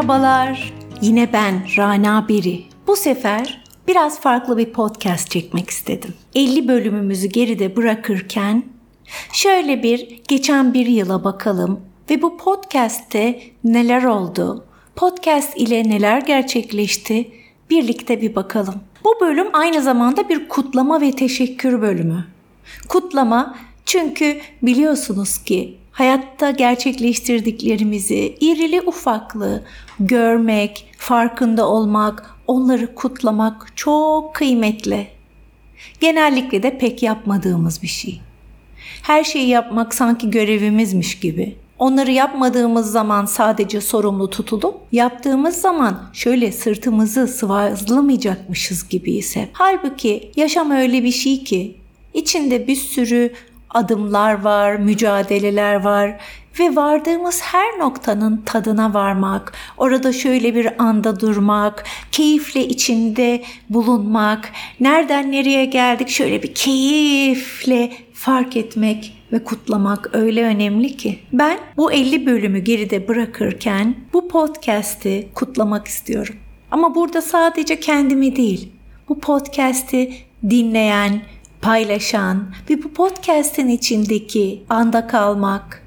Merhabalar, yine ben Rana Beri. Bu sefer biraz farklı bir podcast çekmek istedim. 50 bölümümüzü geride bırakırken şöyle bir geçen bir yıla bakalım ve bu podcast'te neler oldu, podcast ile neler gerçekleşti birlikte bir bakalım. Bu bölüm aynı zamanda bir kutlama ve teşekkür bölümü. Kutlama çünkü biliyorsunuz ki hayatta gerçekleştirdiklerimizi irili ufaklı görmek, farkında olmak, onları kutlamak çok kıymetli. Genellikle de pek yapmadığımız bir şey. Her şeyi yapmak sanki görevimizmiş gibi. Onları yapmadığımız zaman sadece sorumlu tutulup, yaptığımız zaman şöyle sırtımızı sıvazlamayacakmışız gibi ise. Halbuki yaşam öyle bir şey ki içinde bir sürü adımlar var, mücadeleler var ve vardığımız her noktanın tadına varmak, orada şöyle bir anda durmak, keyifle içinde bulunmak, nereden nereye geldik şöyle bir keyifle fark etmek ve kutlamak öyle önemli ki. Ben bu 50 bölümü geride bırakırken bu podcast'i kutlamak istiyorum. Ama burada sadece kendimi değil, bu podcast'i dinleyen, paylaşan ve bu podcast'in içindeki anda kalmak,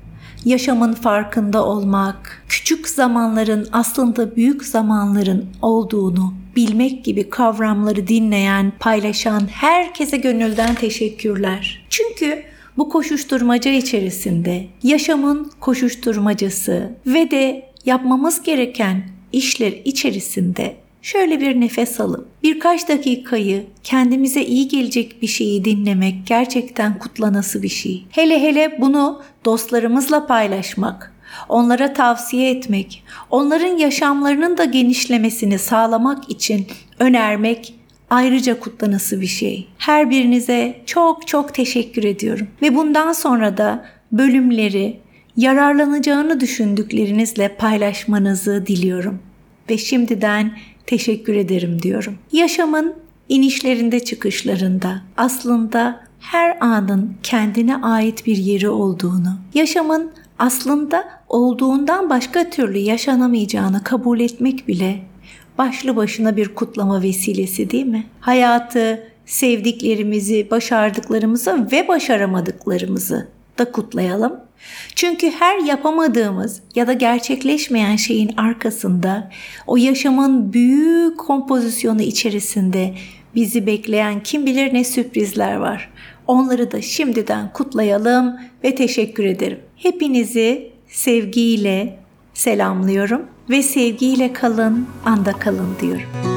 yaşamın farkında olmak, küçük zamanların aslında büyük zamanların olduğunu bilmek gibi kavramları dinleyen, paylaşan herkese gönülden teşekkürler. Çünkü bu koşuşturmaca içerisinde yaşamın koşuşturmacası ve de yapmamız gereken işler içerisinde şöyle bir nefes alıp birkaç dakikayı kendimize iyi gelecek bir şeyi dinlemek gerçekten kutlanası bir şey. Hele hele bunu dostlarımızla paylaşmak, onlara tavsiye etmek, onların yaşamlarının da genişlemesini sağlamak için önermek ayrıca kutlanası bir şey. Her birinize çok çok teşekkür ediyorum. Ve bundan sonra da bölümleri yararlanacağını düşündüklerinizle paylaşmanızı diliyorum. Ve şimdiden teşekkür ederim diyorum. Yaşamın inişlerinde çıkışlarında aslında her anın kendine ait bir yeri olduğunu, yaşamın aslında olduğundan başka türlü yaşanamayacağını kabul etmek bile başlı başına bir kutlama vesilesi değil mi? Hayatı, sevdiklerimizi, başardıklarımızı ve başaramadıklarımızı da kutlayalım. Çünkü her yapamadığımız ya da gerçekleşmeyen şeyin arkasında o yaşamın büyük kompozisyonu içerisinde bizi bekleyen kim bilir ne sürprizler var. Onları da şimdiden kutlayalım ve teşekkür ederim. Hepinizi sevgiyle selamlıyorum ve sevgiyle kalın, anda kalın diyorum.